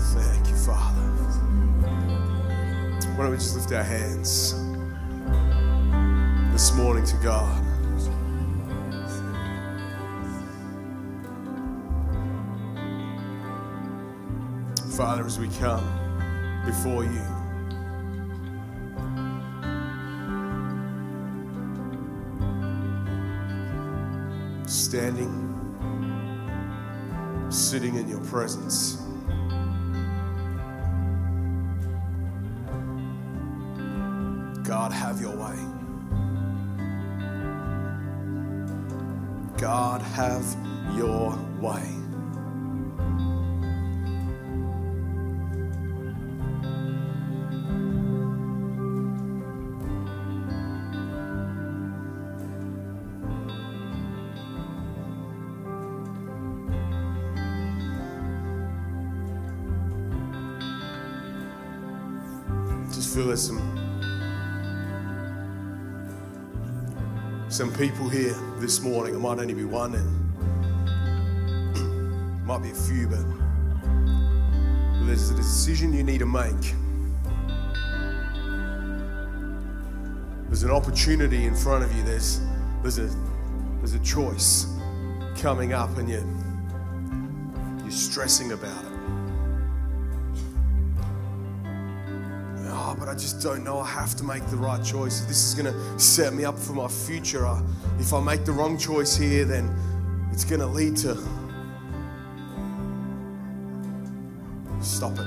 Thank you, Father. Why don't we just lift our hands this morning to God? Father, as we come before you, standing, sitting in your presence, God, have your way. God, have your way. Some people here this morning, it might only be one and might be a few, but there's a decision you need to make. There's an opportunity in front of you. There's a choice coming up and you're stressing about it. I just don't know. I have to make the right choice. This is going to set me up for my future. If I make the wrong choice here, then it's going to lead to... Stop it.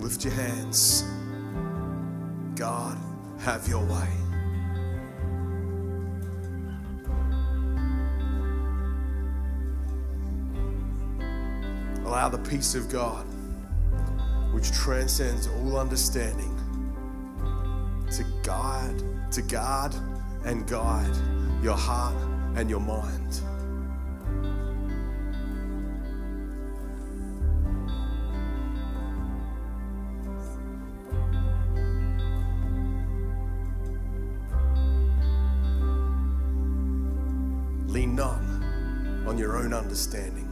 Lift your hands. God, have your way. Allow the peace of God, which transcends all understanding, to guard and guide your heart and your mind. Lean not on your own understanding.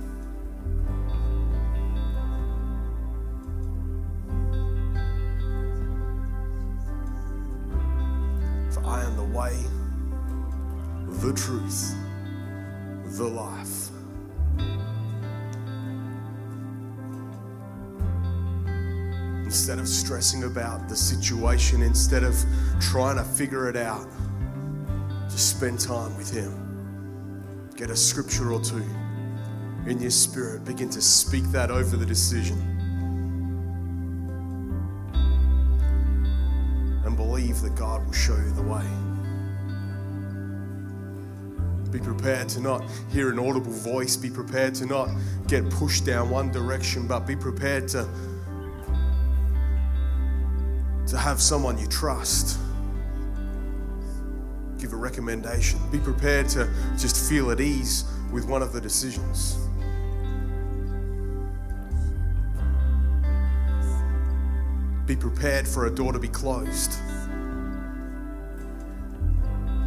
The truth, the life. Instead of stressing about the situation, instead of trying to figure it out, just spend time with Him. Get a scripture or two in your spirit. Begin to speak that over the decision. And believe that God will show you the way. Be prepared to not hear an audible voice. Be prepared to not get pushed down one direction, but be prepared to have someone you trust give a recommendation. Be prepared to just feel at ease with one of the decisions. Be prepared for a door to be closed.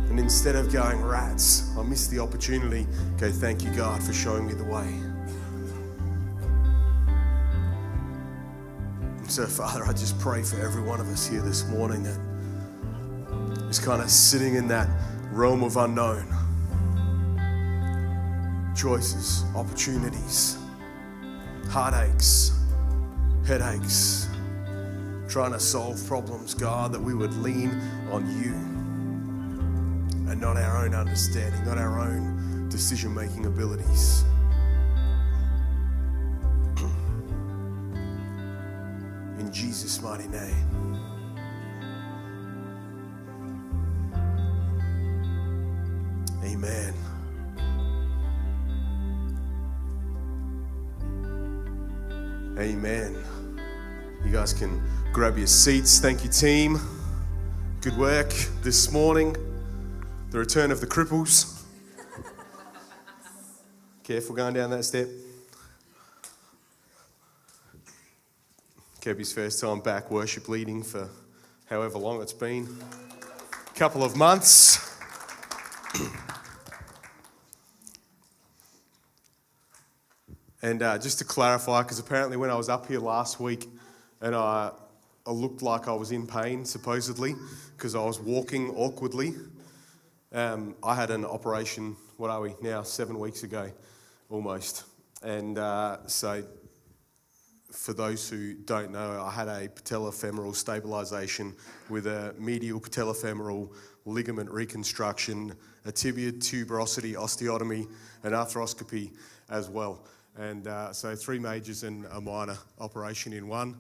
And instead of going, rats, I missed the opportunity, go, thank you, God, for showing me the way. And so, Father, I just pray for every one of us here this morning that is kind of sitting in that realm of unknown. Choices, opportunities, heartaches, headaches, trying to solve problems, God, that we would lean on you. And not our own understanding, not our own decision-making abilities. In Jesus' mighty name. Amen. Amen. You guys can grab your seats. Thank you, team. Good work this morning. The return of the cripples. Careful going down that step. Kirby's first time back worship leading for however long it's been. A couple of months. And just to clarify, because apparently when I was up here last week and I looked like I was in pain, supposedly, because I was walking awkwardly. I had an operation, 7 weeks ago, almost. And so for those who don't know, I had a patellofemoral stabilisation with a medial patellofemoral ligament reconstruction, a tibia tuberosity osteotomy, and arthroscopy as well. And so 3 majors and a minor operation in one,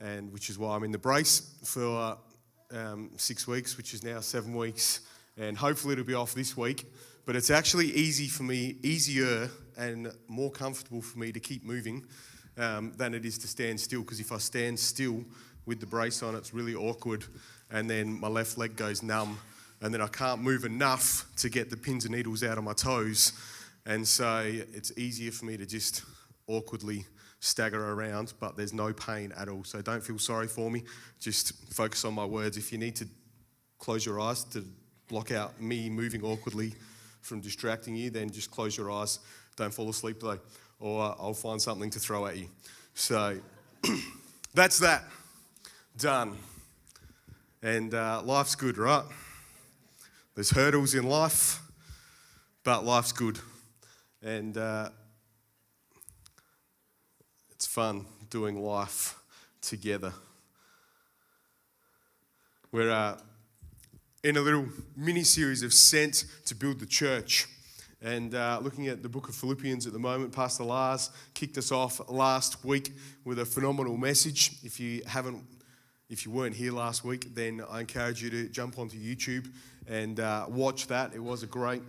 and which is why I'm in the brace for 6 weeks, which is now 7 weeks, and hopefully it'll be off this week. But it's actually easier and more comfortable for me to keep moving than it is to stand still, because if I stand still with the brace on, it's really awkward, and then my left leg goes numb, and then I can't move enough to get the pins and needles out of my toes. And so it's easier for me to just awkwardly stagger around, but there's no pain at all. So don't feel sorry for me. Just focus on my words. If you need to close your eyes to block out me moving awkwardly from distracting you, then just close your eyes. Don't fall asleep though, or I'll find something to throw at you. So that's that. Done. And life's good, right? There's hurdles in life, but life's good. And it's fun doing life together. We're in a little mini-series of Sent to Build the Church. And looking at the book of Philippians at the moment, Pastor Lars kicked us off last week with a phenomenal message. If you weren't here last week, then I encourage you to jump onto YouTube and watch that. It was a great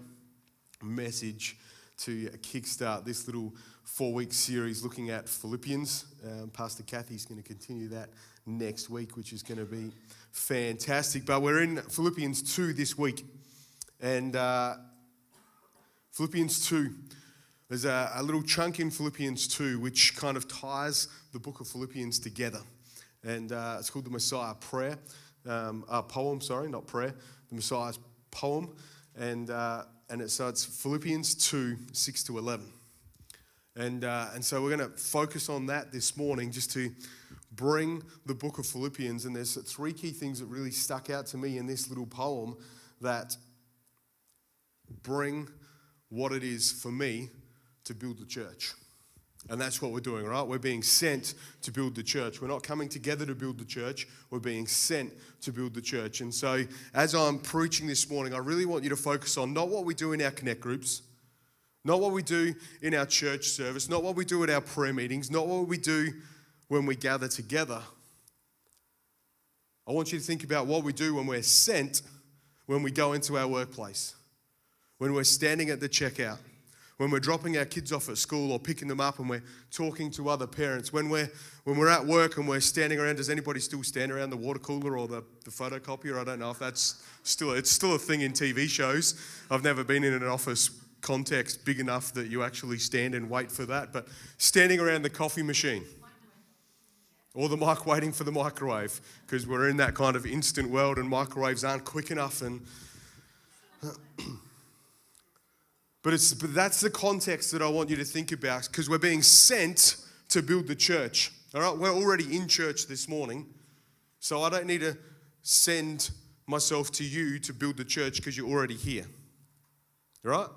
message to kickstart this little 4-week series looking at Philippians. Pastor Kathy's going to continue that next week, which is going to be fantastic. But we're in Philippians 2 this week. And Philippians 2, there's a little chunk in Philippians 2 which kind of ties the book of Philippians together. And it's called the Messiah Prayer, poem, sorry, not prayer, the Messiah's poem. So it's Philippians 2, 6 to 11. And so we're going to focus on that this morning just to bring the book of Philippians. And there's 3 key things that really stuck out to me in this little poem that bring what it is for me to build the church. And that's what we're doing, right? We're being sent to build the church. We're not coming together to build the church. We're being sent to build the church. And so as I'm preaching this morning, I really want you to focus on not what we do in our connect groups, not what we do in our church service, not what we do at our prayer meetings, not what we do when we gather together. I want you to think about what we do when we're sent, when we go into our workplace, when we're standing at the checkout, when we're dropping our kids off at school or picking them up and we're talking to other parents, when we're at work and we're standing around. Does anybody still stand around the water cooler or the photocopier? I don't know if that's still a thing in TV shows. I've never been in an office context big enough that you actually stand and wait for that, but standing around the coffee machine or the mic waiting for the microwave, because we're in that kind of instant world and microwaves aren't quick enough. And But that's the context that I want you to think about, because we're being sent to build the church. All right, we're already in church this morning, so I don't need to send myself to you to build the church, because you're already here. All right?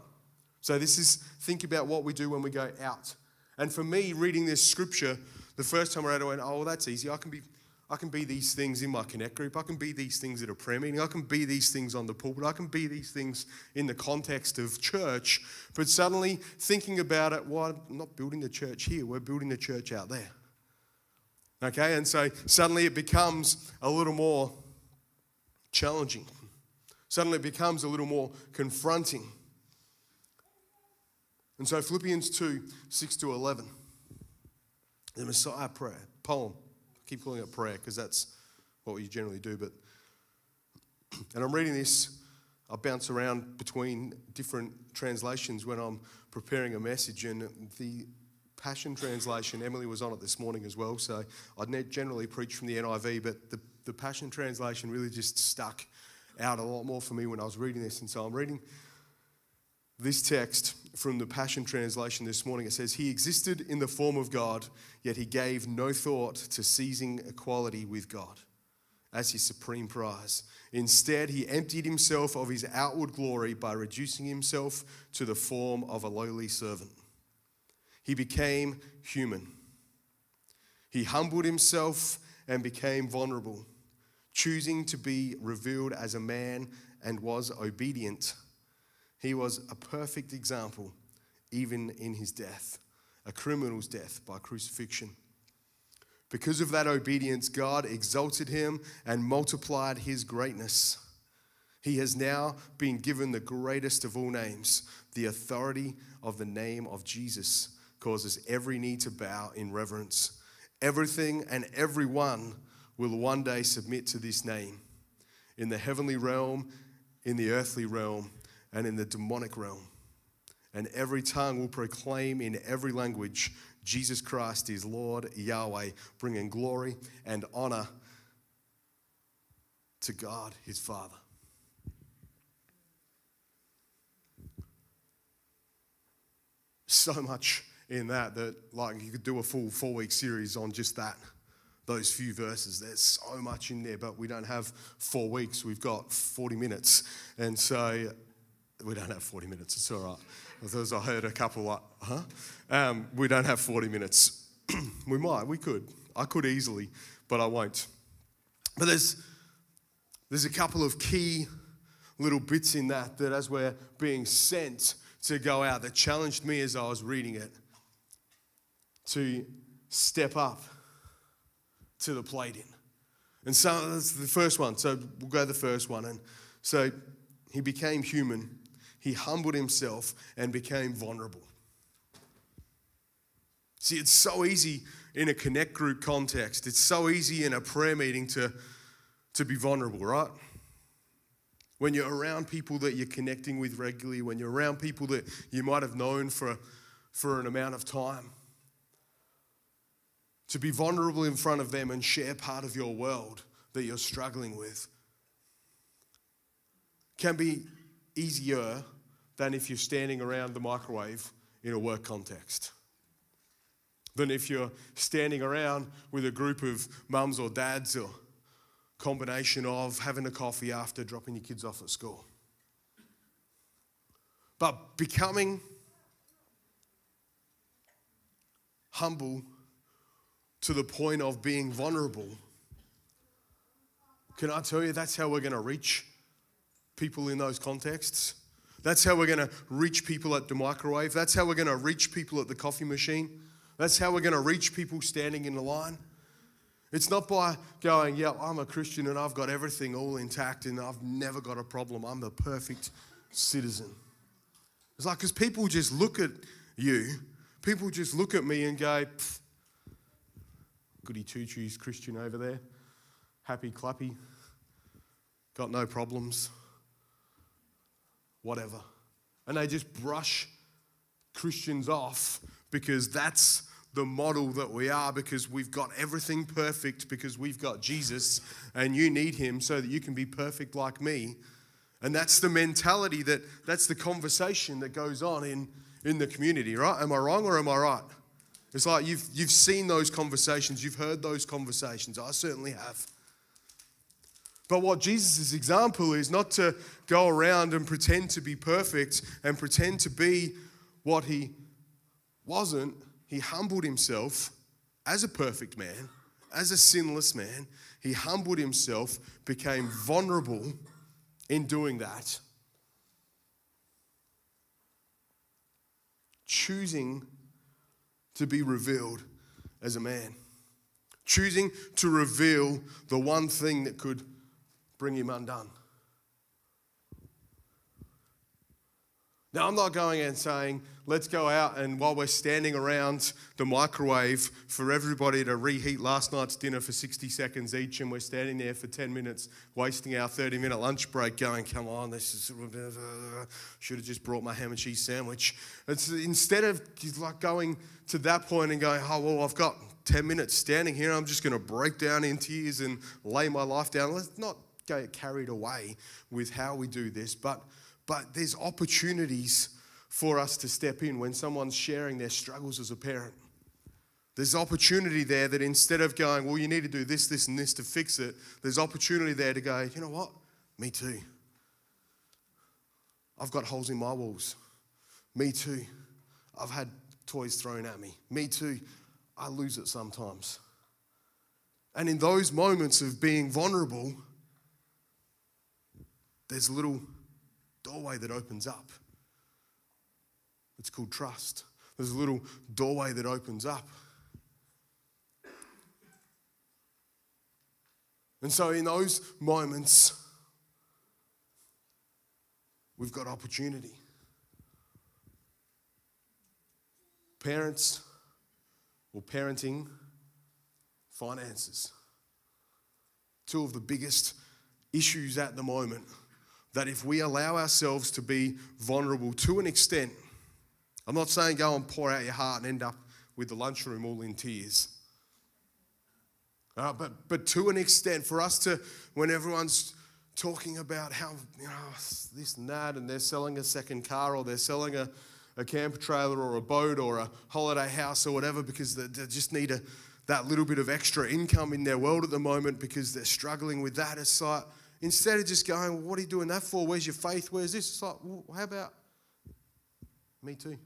So this is, think about what we do when we go out. And for me, reading this scripture, the first time I read it, I went, oh, well, that's easy. I can be these things in my connect group. I can be these things at a prayer meeting. I can be these things on the pulpit. I can be these things in the context of church. But suddenly thinking about it, well, I'm not building the church here. We're building the church out there. Okay, and so suddenly it becomes a little more challenging. Suddenly it becomes a little more confronting. And so Philippians 2, 6 to 11, the Messiah prayer, poem. Keep calling it prayer because that's what we generally do. And I'm reading this. I bounce around between different translations when I'm preparing a message. And the Passion Translation, Emily was on it this morning as well, so I generally preach from the NIV, but the Passion Translation really just stuck out a lot more for me when I was reading this. And so I'm reading this text from the Passion Translation this morning. It says, he existed in the form of God, yet he gave no thought to seizing equality with God as his supreme prize. Instead, he emptied himself of his outward glory by reducing himself to the form of a lowly servant. He became human. He humbled himself and became vulnerable, choosing to be revealed as a man and was obedient. He was a perfect example, even in his death, a criminal's death by crucifixion. Because of that obedience, God exalted him and multiplied his greatness. He has now been given the greatest of all names. The authority of the name of Jesus causes every knee to bow in reverence. Everything and everyone will one day submit to this name, in the heavenly realm, in the earthly realm, and in the demonic realm. And every tongue will proclaim in every language, Jesus Christ is Lord Yahweh, bringing glory and honor to God, his Father. So much in that like you could do a full 4-week series on just that, those few verses. There's so much in there, but we don't have 4 weeks. We've got 40 minutes. And so we don't have 40 minutes. It's all right. Because I heard a couple like, huh? We don't have 40 minutes. We might. We could. I could easily, but I won't. But there's a couple of key little bits in that as we're being sent to go out, that challenged me as I was reading it to step up to the plate in. And so that's the first one. So we'll go to the first one. And so he became human. He humbled himself and became vulnerable. See, it's so easy in a connect group context. It's so easy in a prayer meeting to be vulnerable, right? When you're around people that you're connecting with regularly, when you're around people that you might have known for an amount of time, to be vulnerable in front of them and share part of your world that you're struggling with can be easier than if you're standing around the microwave in a work context, than if you're standing around with a group of mums or dads or combination of having a coffee after dropping your kids off at school. But becoming humble to the point of being vulnerable, can I tell you that's how we're going to reach people in those contexts? That's how we're going to reach people at the microwave. That's how we're going to reach people at the coffee machine. That's how we're going to reach people standing in the line. It's not by going, yeah, I'm a Christian and I've got everything all intact and I've never got a problem. I'm the perfect citizen. It's like, because people just look at you, people just look at me and go, goody two-shoes Christian over there, happy clappy, got no problems, whatever. And they just brush Christians off because that's the model that we are, because we've got everything perfect, because we've got Jesus and you need him so that you can be perfect like me. And that's the mentality, that's the conversation that goes on in the community, right? Am I wrong or am I right? It's like you've seen those conversations, you've heard those conversations. I certainly have. But what Jesus' example is not to go around and pretend to be perfect and pretend to be what he wasn't. He humbled himself as a perfect man, as a sinless man. He humbled himself, became vulnerable in doing that. Choosing to be revealed as a man. Choosing to reveal the one thing that could bring him undone. Now, I'm not going and saying, let's go out and while we're standing around the microwave for everybody to reheat last night's dinner for 60 seconds each, and we're standing there for 10 minutes wasting our 30-minute lunch break going, come on, this is, should have just brought my ham and cheese sandwich. It's, instead of like going to that point and going, oh, well, I've got 10 minutes standing here, I'm just going to break down in tears and lay my life down. Let's not get carried away with how we do this, but there's opportunities for us to step in when someone's sharing their struggles as a parent. There's opportunity there that instead of going, well, you need to do this, this, and this to fix it, there's opportunity there to go, you know what? Me too. I've got holes in my walls. Me too. I've had toys thrown at me. Me too. I lose it sometimes. And in those moments of being vulnerable, there's a little doorway that opens up. It's called trust. There's a little doorway that opens up. And so in those moments, we've got opportunity. Parents or parenting, finances. Two of the biggest issues at the moment that if we allow ourselves to be vulnerable to an extent, I'm not saying go and pour out your heart and end up with the lunchroom all in tears. But to an extent, for us to, when everyone's talking about how, you know, this and that, and they're selling a second car or they're selling a camper trailer or a boat or a holiday house or whatever because they just need that little bit of extra income in their world at the moment because they're struggling with that. It's like, instead of just going, well, what are you doing that for? Where's your faith? Where's this? It's like, well, how about me too?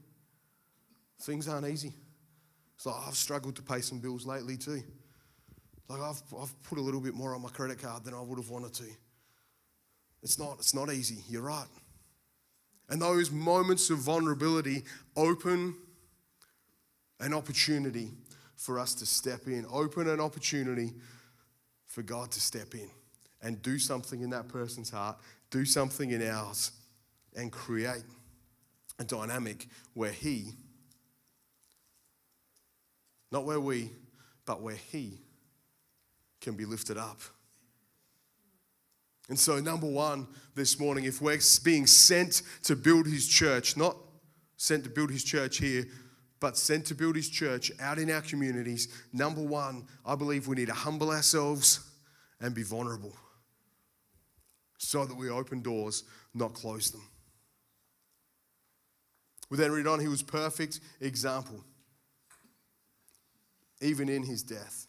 Things aren't easy. It's like, I've struggled to pay some bills lately too. Like, I've put a little bit more on my credit card than I would have wanted to. It's not easy. You're right. And those moments of vulnerability open an opportunity for us to step in, open an opportunity for God to step in and do something in that person's heart, do something in ours, and create a dynamic where He, not where we, but where He can be lifted up. And so, number one this morning, if we're being sent to build His church, not sent to build His church here, but sent to build His church out in our communities, number one, I believe we need to humble ourselves and be vulnerable so that we open doors, not close them. We then read on, He was perfect example, even in His death.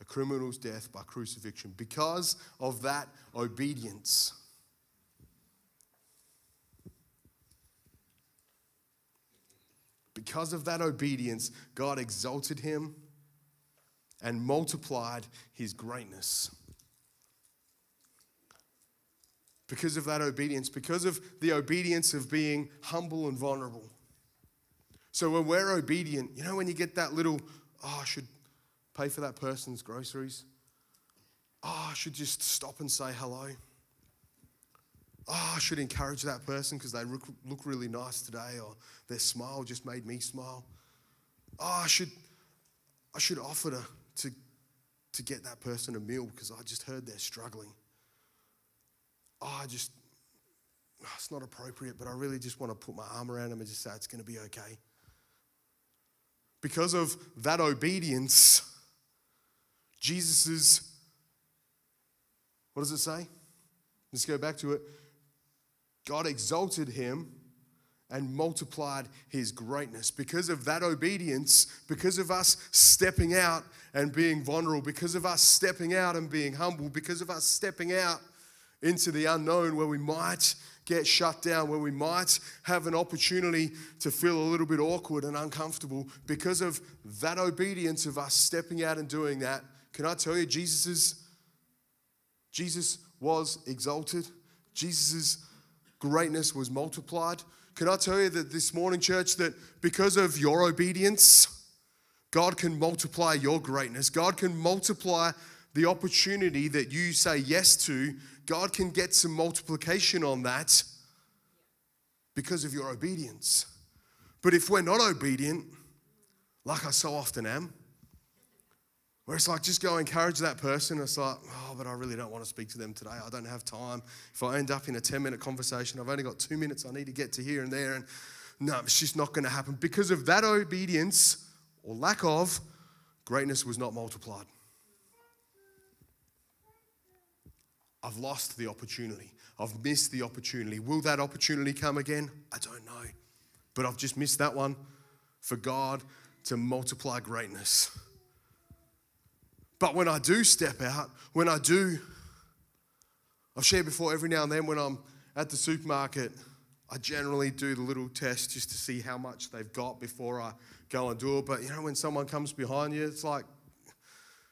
A criminal's death by crucifixion. Because of that obedience, God exalted Him and multiplied His greatness. Because of that obedience, because of the obedience of being humble and vulnerable. So when we're obedient, you know, when you get that little, oh, I should pay for that person's groceries. Oh, I should just stop and say hello. Oh, I should encourage that person because they look really nice today, or their smile just made me smile. Oh, I should offer to get that person a meal because I just heard they're struggling. Oh, it's not appropriate, but I really just want to put my arm around them and just say it's going to be okay. Because of that obedience, Jesus' what does it say? Let's go back to it. God exalted Him and multiplied His greatness. Because of that obedience, because of us stepping out and being vulnerable, because of us stepping out and being humble, because of us stepping out into the unknown where we might get shut down, where we might have an opportunity to feel a little bit awkward and uncomfortable, because of that obedience of us stepping out and doing that, can I tell you, Jesus was exalted. Jesus' greatness was multiplied. Can I tell you that this morning, church, that because of your obedience, God can multiply your greatness. God can multiply the opportunity that you say yes to. God can get some multiplication on that because of your obedience. But if we're not obedient, like I so often am, where it's like, just go encourage that person. It's like, oh, but I really don't want to speak to them today. I don't have time. If I end up in a 10-minute conversation, I've only got 2 minutes. I need to get to here and there. And no, it's just not going to happen. Because of that obedience or lack of, greatness was not multiplied. I've lost the opportunity. I've missed the opportunity. Will that opportunity come again? I don't know. but I've just missed that one, for God to multiply greatness. But when I do step out, when I do, I've shared before, every now and then when I'm at the supermarket, I generally do the little test just to see how much they've got before I go and do it. But, you know, when someone comes behind you, it's like,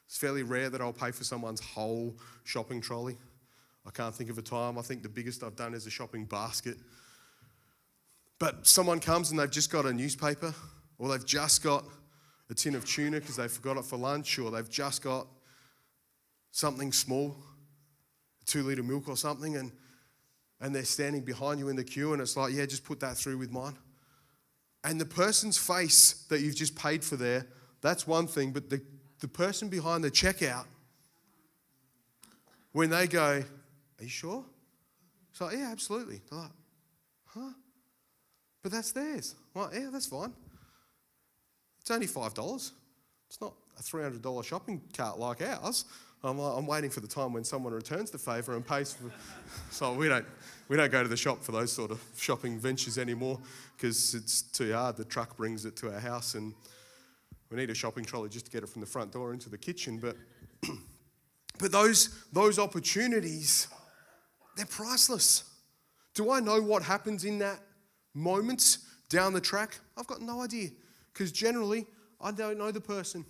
it's fairly rare that I'll pay for someone's whole shopping trolley. I can't think of a time. I think the biggest I've done is a shopping basket. But someone comes and they've just got a newspaper, or they've just got a tin of tuna because they forgot it for lunch, or they've just got something small, 2 litre milk or something, and they're standing behind you in the queue, and it's like, yeah, just put that through with mine. And the person's face that you've just paid for there, that's one thing, but the person behind the checkout, when they go, are you sure? It's like, yeah, absolutely. They're like, huh? But that's theirs. Well, yeah, that's fine. It's only $5. It's not a $300 shopping cart like ours. I'm waiting for the time when someone returns the favour and pays for. So we don't go to the shop for those sort of shopping ventures anymore because it's too hard. The truck brings it to our house and we need a shopping trolley just to get it from the front door into the kitchen. But those opportunities, they're priceless. Do I know what happens in that moment down the track? I've got no idea, because generally I don't know the person.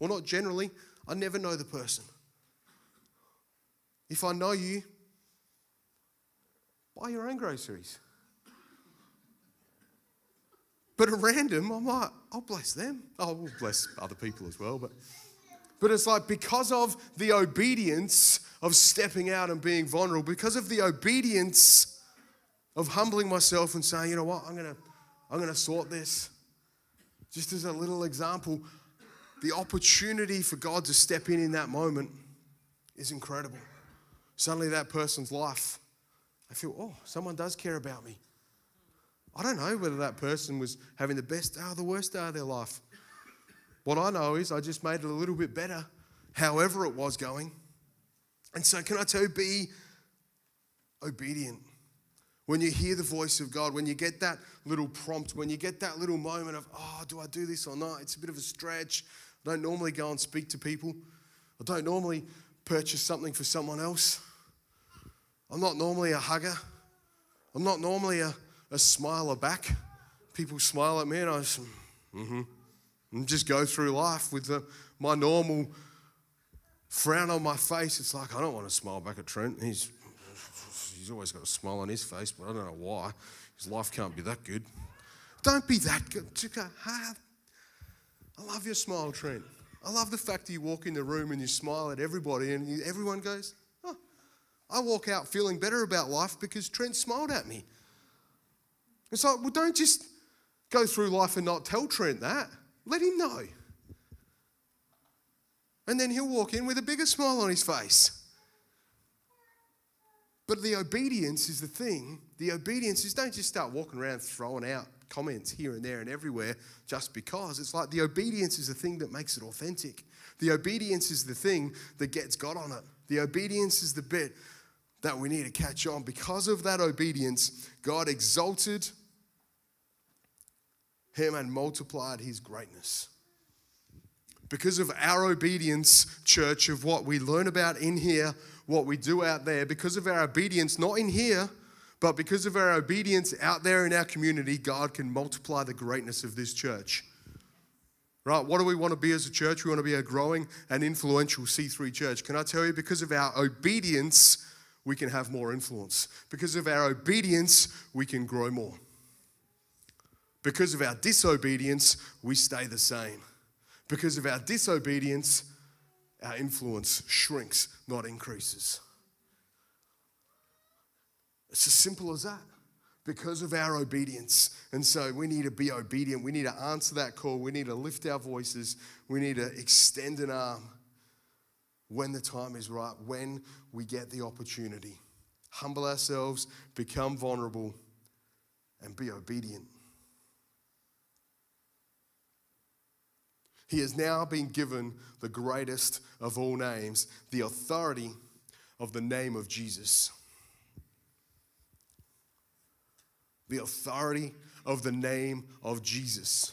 Well, not generally. I never know the person. If I know you, buy your own groceries. But at random, I'm like, I'll bless them. I will bless other people as well. But it's like, because of the obedience of stepping out and being vulnerable, because of the obedience of humbling myself and saying, you know what, I'm gonna sort this. Just as a little example, the opportunity for God to step in that moment is incredible. Suddenly that person's life, I feel, oh, someone does care about me. I don't know whether that person was having the best day or the worst day of their life. What I know is I just made it a little bit better, however it was going. And so can I tell you, be obedient. When you hear the voice of God, when you get that little prompt, when you get that little moment of, oh, do I do this or not? It's a bit of a stretch. I don't normally go and speak to people. I don't normally purchase something for someone else. I'm not normally a hugger. I'm not normally a smiler back. People smile at me and I just, and just go through life with my normal frown on my face. It's like, I don't want to smile back at Trent. He's always got a smile on his face, but I don't know why. His life can't be that good. Don't be that good. I love your smile, Trent. I love the fact that you walk in the room and you smile at everybody and everyone goes, oh, I walk out feeling better about life because Trent smiled at me. It's like, well, don't just go through life and not tell Trent that. Let him know. And then he'll walk in with a bigger smile on his face. But the obedience is the thing. The obedience is, don't just start walking around throwing out comments here and there and everywhere just because. It's like, the obedience is the thing that makes it authentic. The obedience is the thing that gets God on it. The obedience is the bit that we need to catch on. Because of that obedience, God exalted him and multiplied his greatness. Because of our obedience, church, of what we learn about in here, what we do out there, because of our obedience, not in here, but because of our obedience out there in our community, God can multiply the greatness of this church. Right, what do we want to be as a church? We want to be a growing and influential C3 church. Can I tell you, because of our obedience, we can have more influence. Because of our obedience, we can grow more. Because of our disobedience, we stay the same. Because of our disobedience, our influence shrinks, not increases. It's as simple as that. Because of our obedience. And so we need to be obedient. We need to answer that call. We need to lift our voices. We need to extend an arm when the time is right, when we get the opportunity. Humble ourselves, become vulnerable, and be obedient. He has now been given the greatest of all names, the authority of the name of Jesus. The authority of the name of Jesus.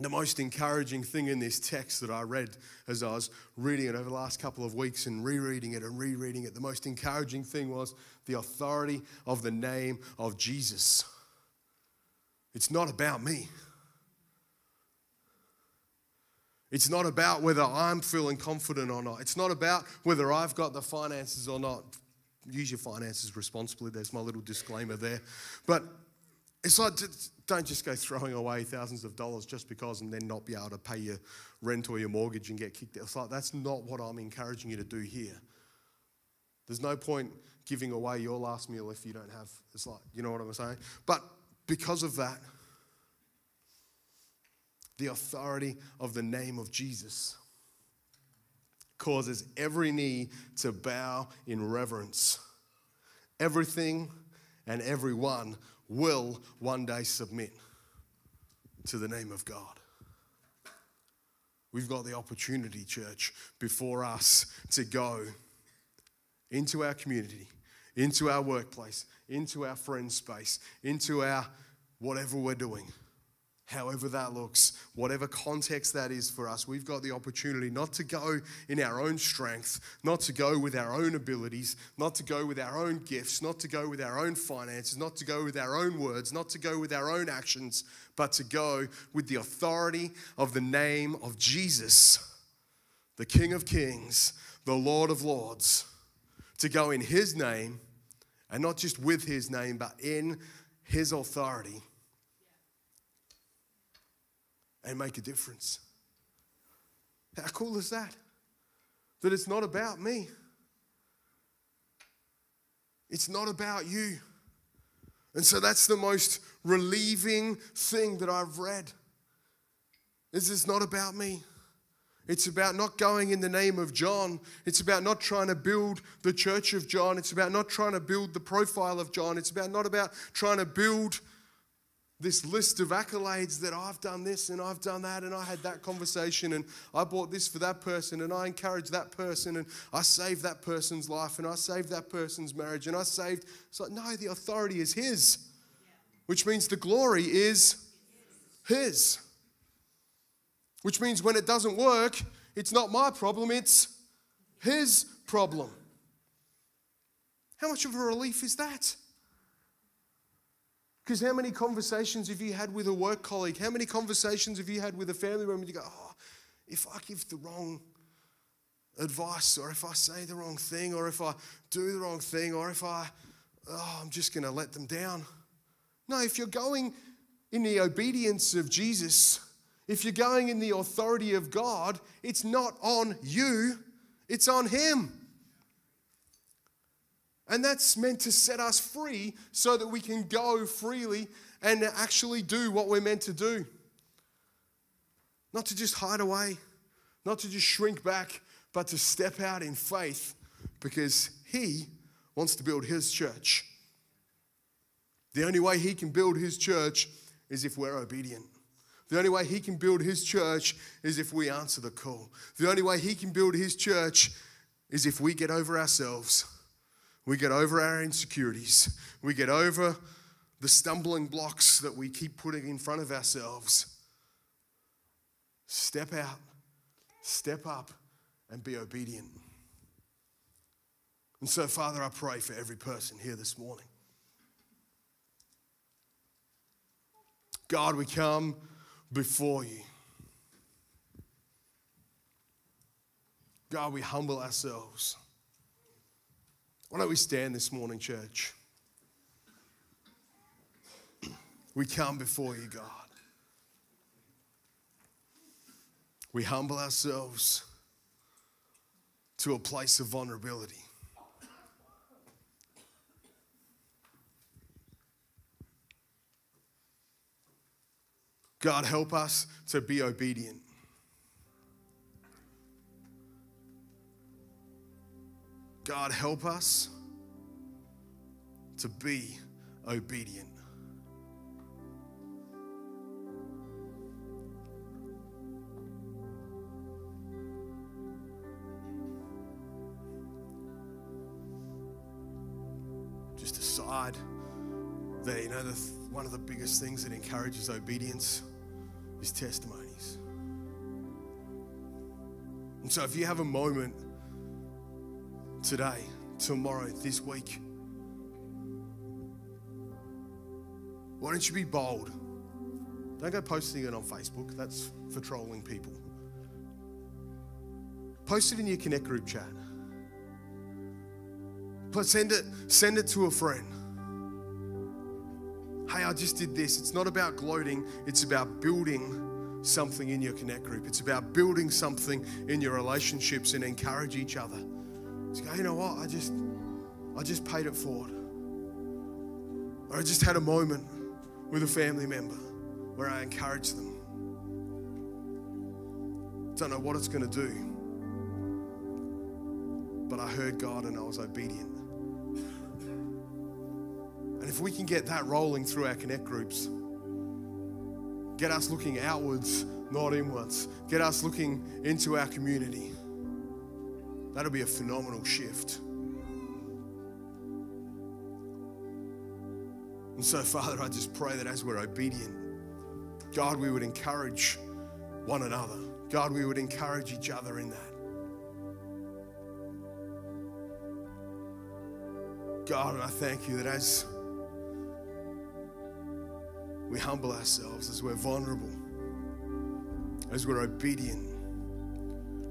The most encouraging thing in this text that I read as I was reading it over the last couple of weeks and rereading it and rereading it, the most encouraging thing was the authority of the name of Jesus. It's not about me. It's not about whether I'm feeling confident or not. It's not about whether I've got the finances or not. Use your finances responsibly. There's my little disclaimer there. But it's like, don't just go throwing away thousands of dollars just because and then not be able to pay your rent or your mortgage and get kicked out. It's like, that's not what I'm encouraging you to do here. There's no point giving away your last meal if you don't have, it's like, you know what I'm saying? But because of that, the authority of the name of Jesus causes every knee to bow in reverence. Everything and everyone will one day submit to the name of God. We've got the opportunity, church, before us to go into our community, into our workplace, into our friend space, into our whatever we're doing. However that looks, whatever context that is for us, we've got the opportunity not to go in our own strength, not to go with our own abilities, not to go with our own gifts, not to go with our own finances, not to go with our own words, not to go with our own actions, but to go with the authority of the name of Jesus, the King of Kings, the Lord of Lords, to go in his name, and not just with his name, but in his authority, and make a difference. How cool is that? That it's not about me. It's not about you. And so that's the most relieving thing that I've read. Is it's not about me. It's about not going in the name of John. It's about not trying to build the church of John. It's about not trying to build the profile of John. It's about not about trying to build this list of accolades that I've done this and I've done that and I had that conversation and I bought this for that person and I encouraged that person and I saved that person's life and I saved that person's marriage and I saved. It's like, no, the authority is his, which means the glory is his, which means when it doesn't work, it's not my problem, it's his problem. How much of a relief is that? Because how many conversations have you had with a work colleague? How many conversations have you had with a family member? You go, oh, if I give the wrong advice, or if I say the wrong thing, or if I do the wrong thing, or if I'm just going to let them down. No, if you're going in the obedience of Jesus, if you're going in the authority of God, it's not on you, it's on him. And that's meant to set us free so that we can go freely and actually do what we're meant to do. Not to just hide away, not to just shrink back, but to step out in faith because he wants to build his church. The only way he can build his church is if we're obedient. The only way he can build his church is if we answer the call. The only way he can build his church is if we get over ourselves. We get over our insecurities. We get over the stumbling blocks that we keep putting in front of ourselves. Step out, step up, and be obedient. And so, Father, I pray for every person here this morning. God, we come before you. God, we humble ourselves. Why don't we stand this morning, church? We come before you, God. We humble ourselves to a place of vulnerability. God, help us to be obedient. God, help us to be obedient. Just decide that, you know, the one of the biggest things that encourages obedience is testimonies. And so if you have a moment today, tomorrow, this week, why don't you be bold? Don't go posting it on Facebook. That's for trolling people. Post it in your Connect group chat. But send it to a friend. Hey, I just did this. It's not about gloating. It's about building something in your Connect group. It's about building something in your relationships, and encourage each other. Just go, you know what? I just paid it forward. Or I just had a moment with a family member where I encouraged them. Don't know what it's going to do, but I heard God and I was obedient. And if we can get that rolling through our Connect groups, get us looking outwards, not inwards, get us looking into our community, that'll be a phenomenal shift. And so, Father, I just pray that as we're obedient, God, we would encourage one another. God, we would encourage each other in that. God, and I thank you that as we humble ourselves, as we're vulnerable, as we're obedient,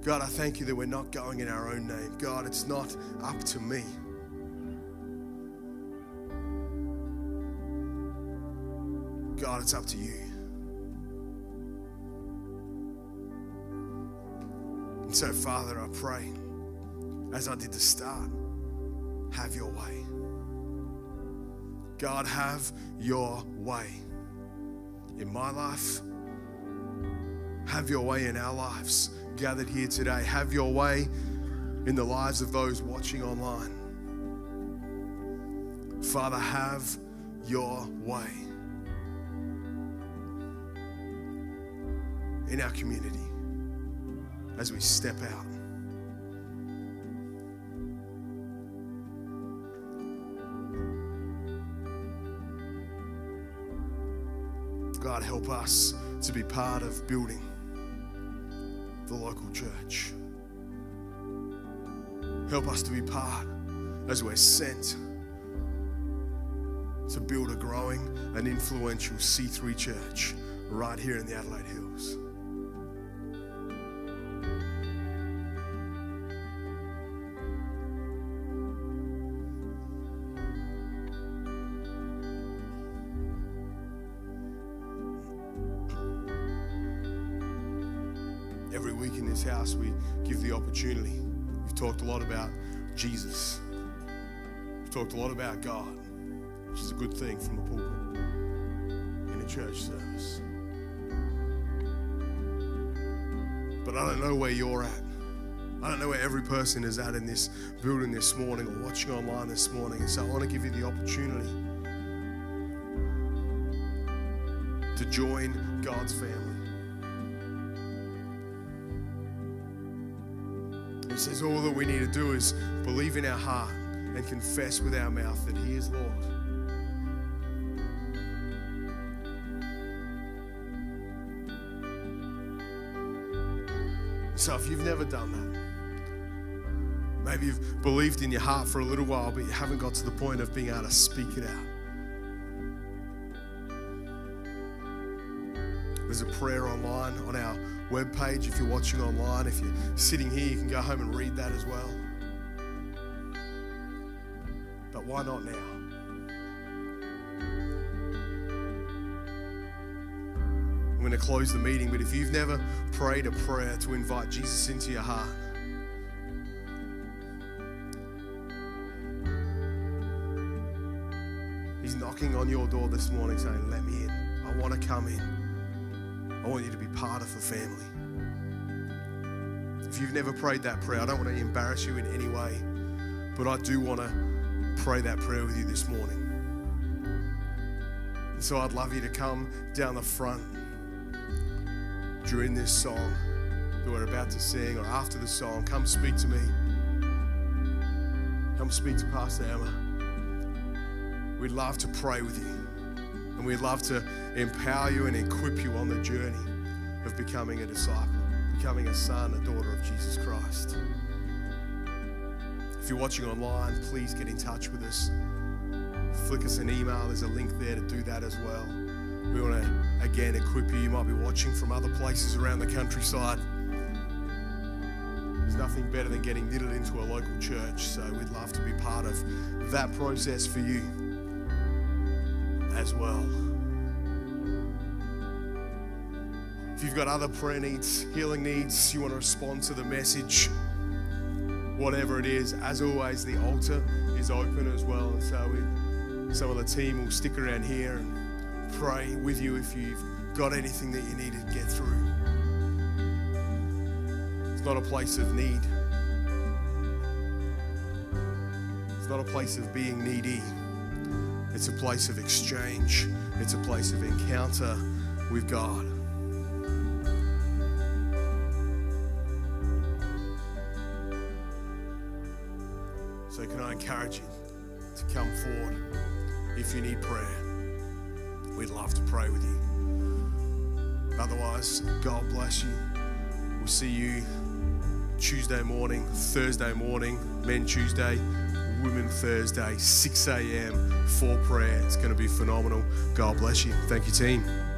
God, I thank you that we're not going in our own name. God, it's not up to me. God, it's up to you. And so, Father, I pray, as I did to start, have your way. God, have your way in my life. Have your way in our lives gathered here today. Have your way in the lives of those watching online. Father, have your way in our community as we step out. God, help us to be part of building the local church. Help us to be part as we're sent to build a growing and influential C3 church right here in the Adelaide Hills. Every week in this house, we give the opportunity. We've talked a lot about Jesus. We've talked a lot about God, which is a good thing from the pulpit in a church service. But I don't know where you're at. I don't know where every person is at in this building this morning or watching online this morning. And so I want to give you the opportunity to join God's family. It says all that we need to do is believe in our heart and confess with our mouth that He is Lord. So if you've never done that, maybe you've believed in your heart for a little while, but you haven't got to the point of being able to speak it out. There's a prayer online on our webpage. If you're watching online, if you're sitting here, you can go home and read that as well. But why not now? I'm going to close the meeting, but if you've never prayed a prayer to invite Jesus into your heart, He's knocking on your door this morning saying, let me in. I want to come in. I want you to be part of the family. If you've never prayed that prayer, I don't want to embarrass you in any way, but I do want to pray that prayer with you this morning. And so I'd love you to come down the front during this song that we're about to sing, or after the song. Come speak to me. Come speak to Pastor Emma. We'd love to pray with you. And we'd love to empower you and equip you on the journey of becoming a disciple, becoming a son, a daughter of Jesus Christ. If you're watching online, please get in touch with us. Flick us an email. There's a link there to do that as well. We want to, again, equip you. You might be watching from other places around the countryside. There's nothing better than getting knitted into a local church, so we'd love to be part of that process for you as well. If you've got other prayer needs, healing needs, you want to respond to the message, whatever it is, as always, the altar is open as well. And so some of the team will stick around here and pray with you if you've got anything that you need to get through. It's not a place of need. It's not a place of being needy. It's a place of exchange. It's a place of encounter with God. So can I encourage you to come forward if you need prayer? We'd love to pray with you. Otherwise, God bless you. We'll see you Tuesday morning, Thursday morning, Men Tuesday, Women Thursday, 6 a.m. for prayer. It's going to be phenomenal. God bless you. Thank you, team.